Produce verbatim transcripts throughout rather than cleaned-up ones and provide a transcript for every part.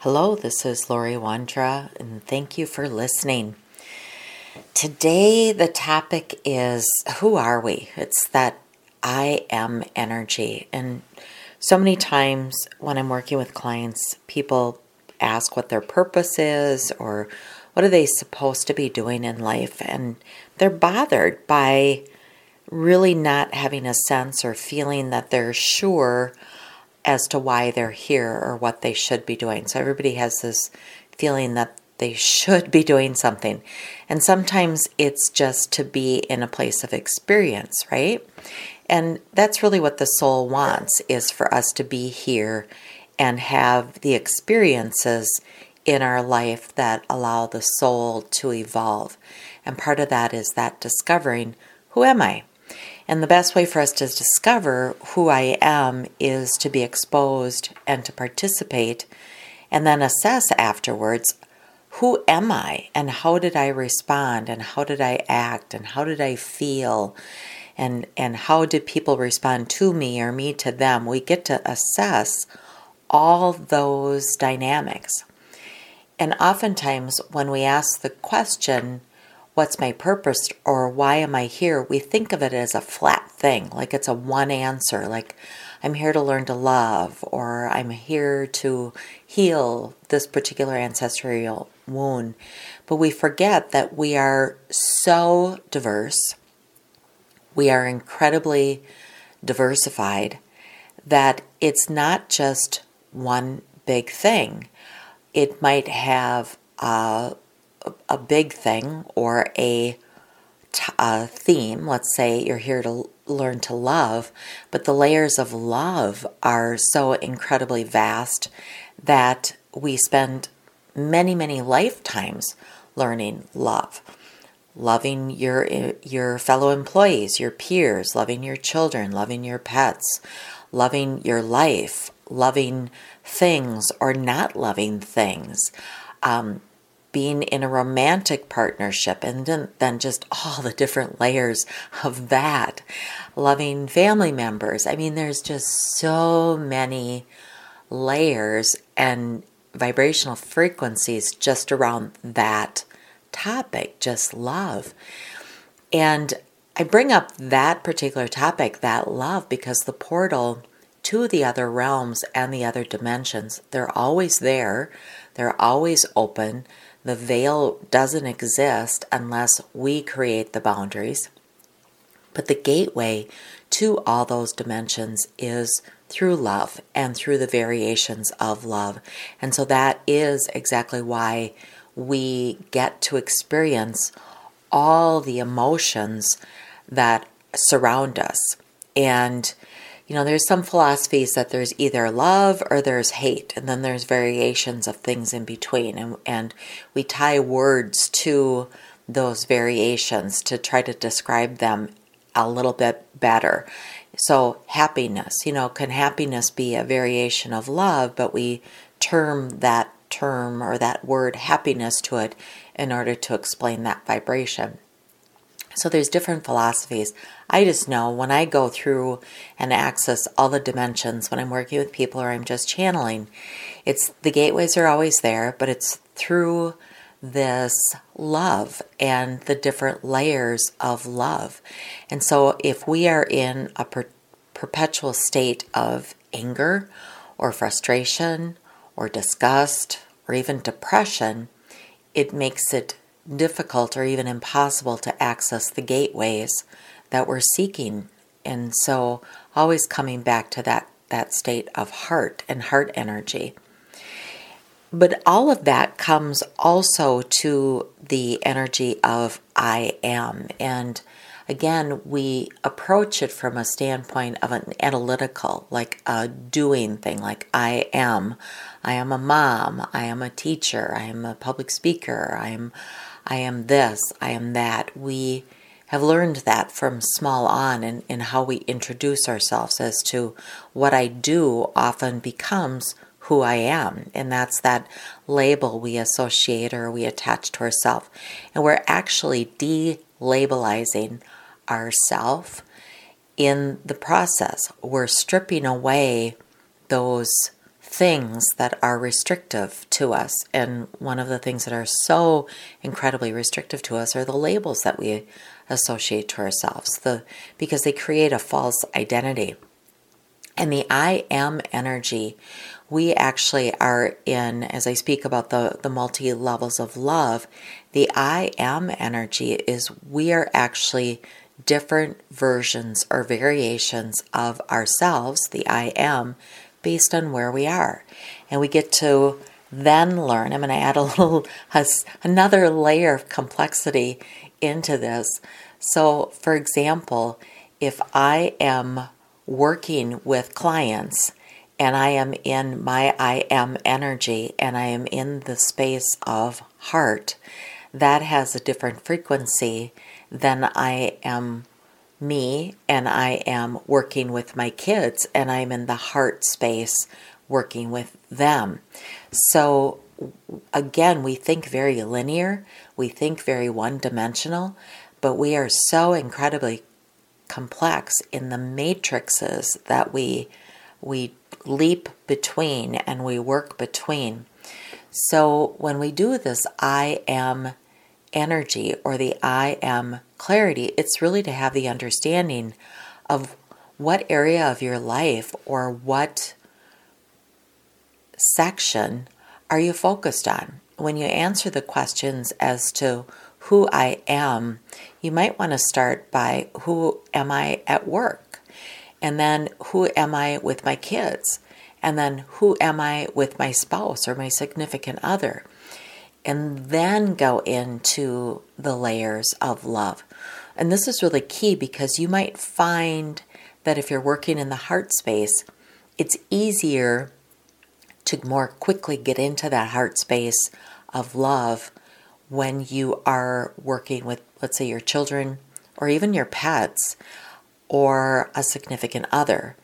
Hello, this is Lori Wondra, and thank you for listening. Today, the topic is, who are we? It's that I am energy. And so many times when I'm working with clients, people ask what their purpose is or what are they supposed to be doing in life. And they're bothered by really not having a sense or feeling that they're sure as to why they're here or what they should be doing. So everybody has this feeling that they should be doing something. And sometimes it's just to be in a place of experience, right? And that's really what the soul wants, is for us to be here and have the experiences in our life that allow the soul to evolve. And part of that is that discovering, who am I? And the best way for us to discover who I am is to be exposed and to participate and then assess afterwards, who am I and how did I respond and how did I act and how did I feel and, and how did people respond to me or me to them? We get to assess all those dynamics. And oftentimes when we ask the question, what's my purpose or why am I here? We think of it as a flat thing, like it's a one answer, like I'm here to learn to love, or I'm here to heal this particular ancestral wound. But we forget that we are so diverse. We are incredibly diversified that it's not just one big thing. It might have a a big thing or a, t- a theme. Let's say you're here to l- learn to love, but the layers of love are so incredibly vast that we spend many, many lifetimes learning love, loving your, your fellow employees, your peers, loving your children, loving your pets, loving your life, loving things or not loving things. Um, being in a romantic partnership, and then, then just all the different layers of that, loving family members. I mean, there's just so many layers and vibrational frequencies just around that topic, just love. And I bring up that particular topic, that love, because the portal to the other realms and the other dimensions, they're always there. They're always open. The veil doesn't exist unless we create the boundaries. But the gateway to all those dimensions is through love and through the variations of love. And so that is exactly why we get to experience all the emotions that surround us. And you know, there's some philosophies that there's either love or there's hate, and then there's variations of things in between. And, and we tie words to those variations to try to describe them a little bit better. So happiness, you know, can happiness be a variation of love, but we term that term or that word happiness to it in order to explain that vibration. So there's different philosophies. I just know when I go through and access all the dimensions, when I'm working with people or I'm just channeling, it's the gateways are always there, but it's through this love and the different layers of love. And so if we are in a per- perpetual state of anger or frustration or disgust or even depression, it makes it difficult or even impossible to access the gateways that we're seeking. And so always coming back to that, that state of heart and heart energy. But all of that comes also to the energy of I am. And again, we approach it from a standpoint of an analytical, like a doing thing, like I am, I am a mom, I am a teacher, I am a public speaker, I am, I am this, I am that. We have learned that from small on in, in how we introduce ourselves as to what I do often becomes who I am. And that's that label we associate or we attach to ourselves. And we're actually de-labelizing ourselves in the process. We're stripping away those things that are restrictive to us. And one of the things that are so incredibly restrictive to us are the labels that we associate to ourselves, the because they create a false identity. And the I am energy, we actually are in, as I speak about the, the multi levels of love, the I am energy is we are actually different versions or variations of ourselves, the I am, based on where we are. And we get to then learn, I'm going to add a little, another layer of complexity into this. So for example, if I am working with clients and I am in my I am energy and I am in the space of heart, that has a different frequency than I am me and I am working with my kids and I'm in the heart space working with them. So again, we think very linear, we think very one-dimensional, but we are so incredibly complex in the matrices that we we leap between and we work between. So when we do this I am energy or the I am clarity, it's really to have the understanding of what area of your life or what section are you focused on. When you answer the questions as to who I am, you might want to start by who am I at work? And then who am I with my kids? And then who am I with my spouse or my significant other? And then go into the layers of love. And this is really key because you might find that if you're working in the heart space, it's easier to more quickly get into that heart space of love when you are working with, let's say, your children or even your pets or a significant other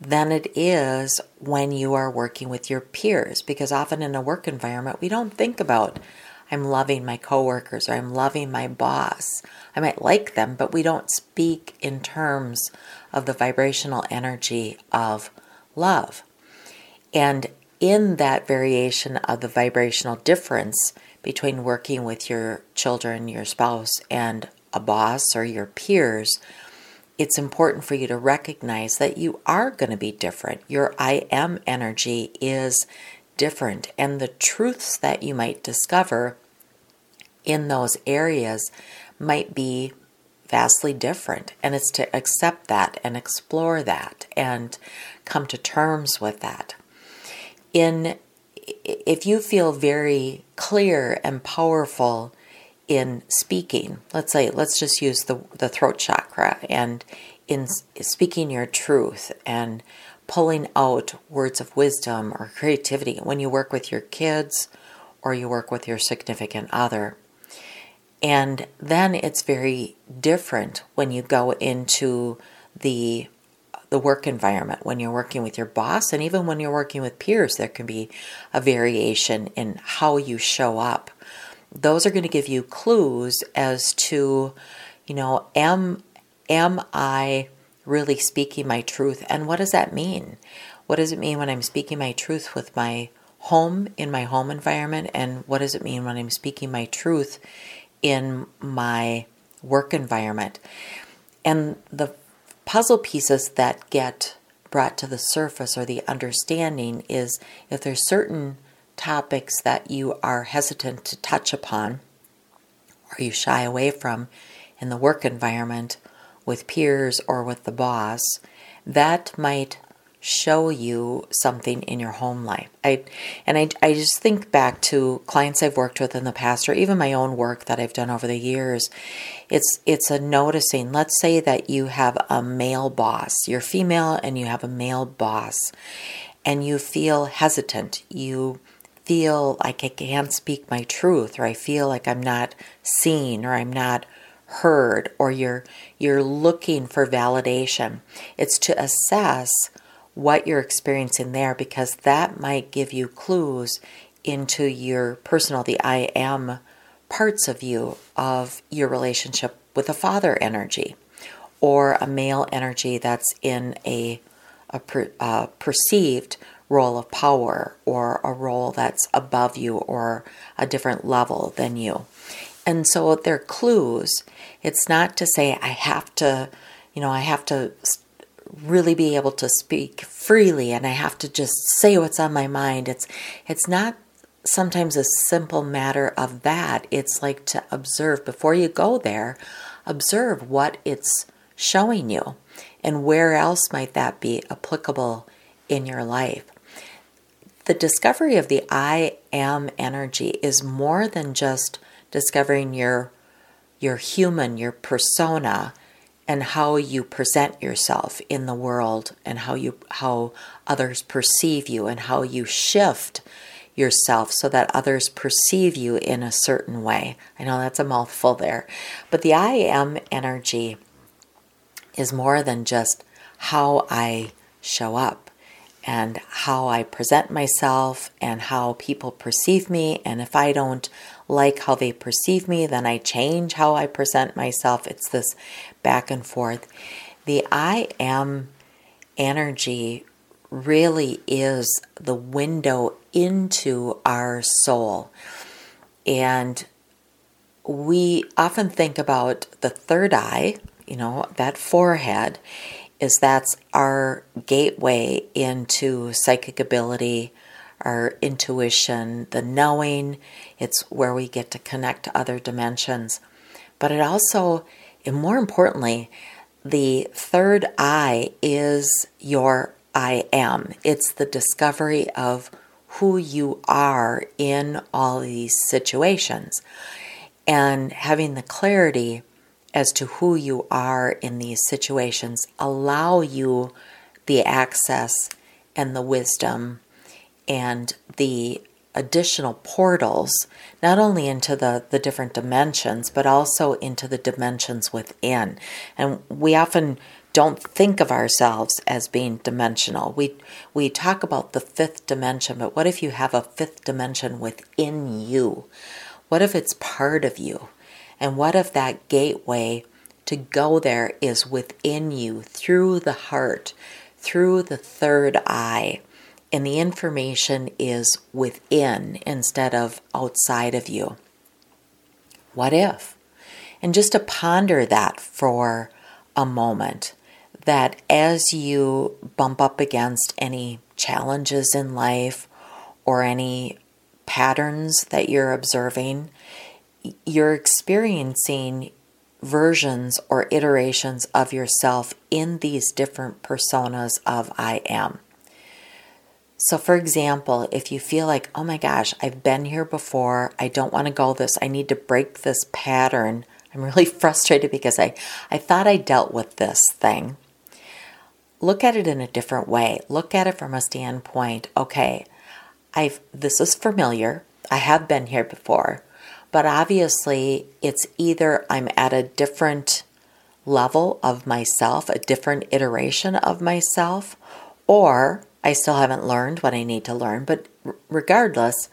than it is when you are working with your peers. Because often in a work environment, we don't think about, I'm loving my coworkers or I'm loving my boss. I might like them, but we don't speak in terms of the vibrational energy of love. And in that variation of the vibrational difference between working with your children, your spouse, and a boss or your peers, it's important for you to recognize that you are going to be different. Your I am energy is different, and the truths that you might discover in those areas might be vastly different, and it's to accept that and explore that and come to terms with that. In If you feel very clear and powerful in speaking, let's say, let's just use the, the throat chakra and in speaking your truth and pulling out words of wisdom or creativity when you work with your kids or you work with your significant other. And then it's very different when you go into the the work environment, when you're working with your boss, and even when you're working with peers, there can be a variation in how you show up. Those are going to give you clues as to, you know, am, am I really speaking my truth? And what does that mean? What does it mean when I'm speaking my truth with my home, in my home environment? And what does it mean when I'm speaking my truth in my work environment? And the puzzle pieces that get brought to the surface or the understanding is if there's certain topics that you are hesitant to touch upon or you shy away from in the work environment with peers or with the boss, that might show you something in your home life. I and I, I just think back to clients I've worked with in the past, or even my own work that I've done over the years. It's it's a noticing. Let's say that you have a male boss. You're female and you have a male boss, and you feel hesitant. You feel like I can't speak my truth, or I feel like I'm not seen, or I'm not heard, or you're you're looking for validation. It's to assess what you're experiencing there, because that might give you clues into your personal, the I am parts of you, of your relationship with a father energy or a male energy that's in a, a, per, a perceived role of power, or a role that's above you or a different level than you. And so they're clues. It's not to say I have to, you know, I have to really be able to speak freely and I have to just say what's on my mind. It's it's not sometimes a simple matter of that. It's like to observe before you go there, observe what it's showing you and where else might that be applicable in your life. The discovery of the I am energy is more than just discovering your your human, your persona, and how you present yourself in the world, and how you how others perceive you, and how you shift yourself so that others perceive you in a certain way. I know that's a mouthful there, but the I am energy is more than just how I show up and how I present myself and how people perceive me. And if I don't like how they perceive me, then I change how I present myself. It's this back and forth. The I am energy really is the window into our soul. And we often think about the third eye, you know, that forehead, is that's our gateway into psychic ability, our intuition, the knowing. It's where we get to connect to other dimensions. But it also, and more importantly, the third eye is your I am. It's the discovery of who you are in all these situations, and having the clarity as to who you are in these situations allow you the access and the wisdom and the additional portals, not only into the, the different dimensions, but also into the dimensions within. And we often don't think of ourselves as being dimensional. We we talk about the fifth dimension, but what if you have a fifth dimension within you? What if it's part of you? And what if that gateway to go there is within you, through the heart, through the third eye? And the information is within instead of outside of you. What if? And just to ponder that for a moment, that as you bump up against any challenges in life or any patterns that you're observing, you're experiencing versions or iterations of yourself in these different personas of I am. So for example, if you feel like, oh my gosh, I've been here before, I don't want to go this, I need to break this pattern, I'm really frustrated because I, I thought I dealt with this thing. Look at it in a different way. Look at it from a standpoint, okay, I've this is familiar, I have been here before, but obviously it's either I'm at a different level of myself, a different iteration of myself, or I still haven't learned what I need to learn, but regardless,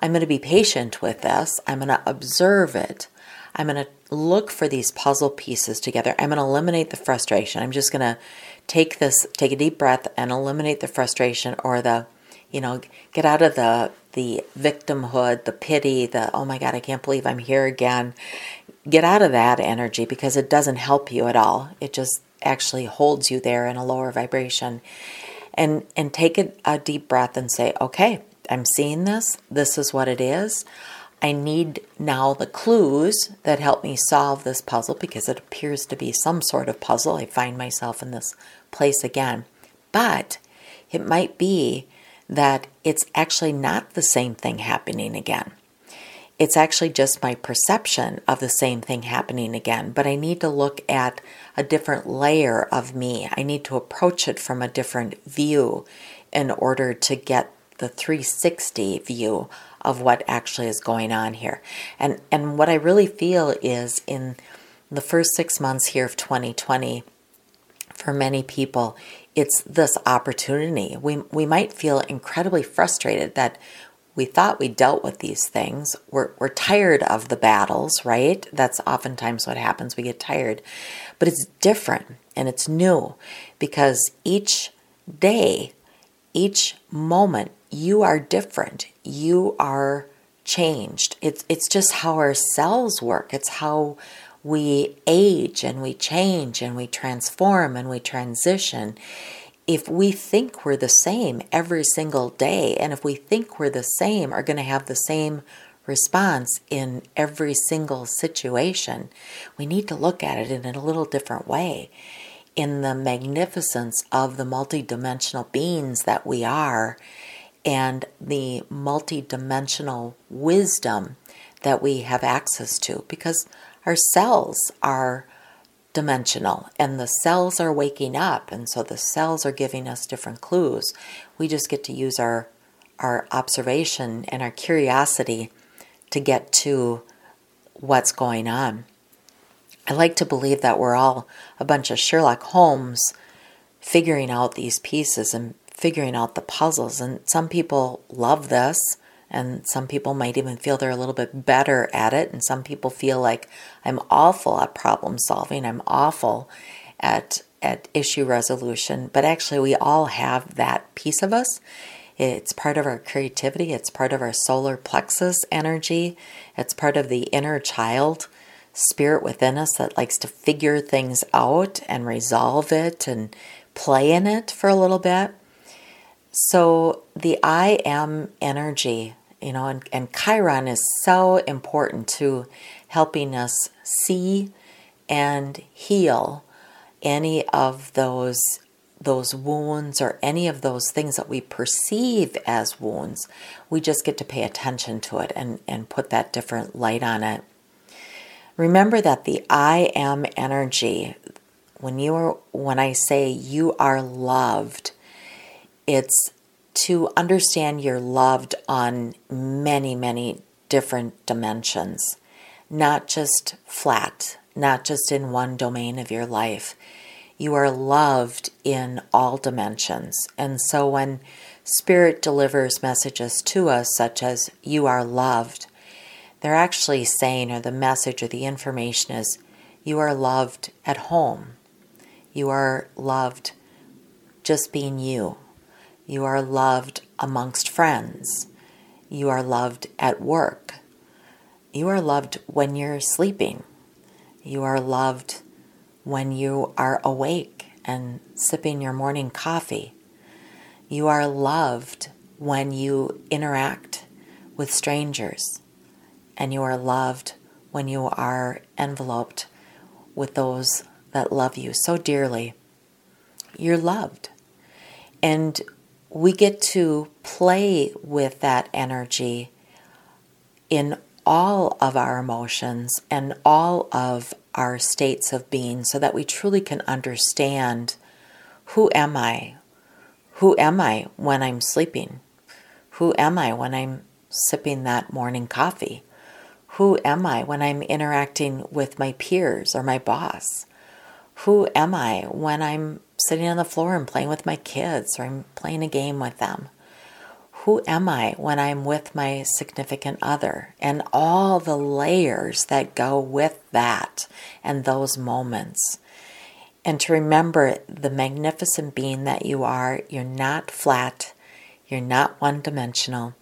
I'm going to be patient with this. I'm going to observe it. I'm going to look for these puzzle pieces together. I'm going to eliminate the frustration. I'm just going to take this, take a deep breath and eliminate the frustration, or the, you know, get out of the, the victimhood, the pity, the, oh my God, I can't believe I'm here again. Get out of that energy, because it doesn't help you at all. It just actually holds you there in a lower vibration. And and take a, a deep breath and say, okay, I'm seeing this. This is what it is. I need now the clues that help me solve this puzzle, because it appears to be some sort of puzzle. I find myself in this place again. But It might be that it's actually not the same thing happening again. It's actually just my perception of the same thing happening again, but I need to look at a different layer of me. I need to approach it from a different view in order to get the three sixty view of what actually is going on here. And and what I really feel is in the first six months here of twenty twenty, for many people, it's this opportunity. We, we might feel incredibly frustrated that we thought we dealt with these things. We're, we're tired of the battles, right? That's oftentimes what happens. We get tired. But it's different and it's new, because each day, each moment, you are different. You are changed. It's, it's just how our cells work. It's how we age and we change and we transform and we transition. If we think we're the same every single day, and if we think we're the same, are going to have the same response in every single situation, we need to look at it in a little different way. In the magnificence of the multidimensional beings that we are, and the multidimensional wisdom that we have access to, because our cells are dimensional, and the cells are waking up, and so the cells are giving us different clues. We just get to use our our observation and our curiosity to get to what's going on. I like to believe that we're all a bunch of Sherlock Holmes figuring out these pieces and figuring out the puzzles, and some people love this, and some people might even feel they're a little bit better at it, and some people feel like, I'm awful at problem solving, I'm awful at at issue resolution. But actually, we all have that piece of us. It's part of our creativity, it's part of our solar plexus energy, it's part of the inner child spirit within us that likes to figure things out and resolve it and play in it for a little bit. So the I am energy, you know, and, and Chiron is so important to helping us see and heal any of those those wounds or any of those things that we perceive as wounds. We just get to pay attention to it and, and put that different light on it. Remember that the I am energy, when you are, when I say you are loved, it's to understand you're loved on many, many different dimensions, not just flat, not just in one domain of your life. You are loved in all dimensions. And so when Spirit delivers messages to us, such as you are loved, they're actually saying, or the message or the information is, you are loved at home. You are loved just being you. You are loved amongst friends. You are loved at work. You are loved when you're sleeping. You are loved when you are awake and sipping your morning coffee. You are loved when you interact with strangers. And you are loved when you are enveloped with those that love you so dearly. You're loved. And we get to play with that energy in all of our emotions and all of our states of being, so that we truly can understand, who am I? Who am I when I'm sleeping? Who am I when I'm sipping that morning coffee? Who am I when I'm interacting with my peers or my boss? Who am I when I'm sitting on the floor and playing with my kids, or I'm playing a game with them? Who am I when I'm with my significant other? And all the layers that go with that and those moments. And to remember the magnificent being that you are, you're not flat, you're not one-dimensional,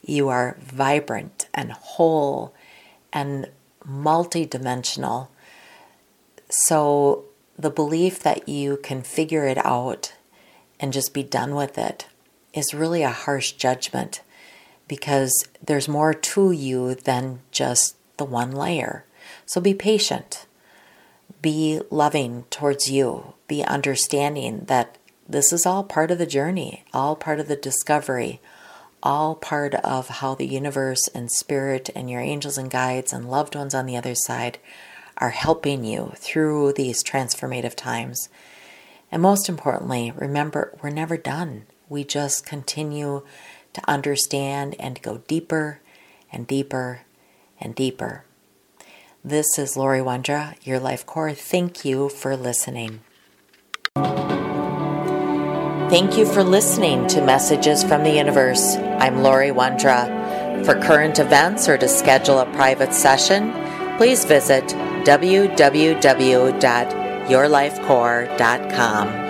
you are vibrant and whole and multidimensional. So the belief that you can figure it out and just be done with it is really a harsh judgment, because there's more to you than just the one layer. So be patient, be loving towards you, be understanding that This is all part of the journey, all part of the discovery, all part of how the universe and spirit and your angels and guides and loved ones on the other side are helping you through these transformative times. And most importantly, remember, we're never done. We just continue to understand and go deeper and deeper and deeper. This is Lori Wondra, Your Life Core. Thank you for listening. Thank you for listening to Messages from the Universe. I'm Lori Wondra. For current events or to schedule a private session, please visit w w w dot your life core dot com.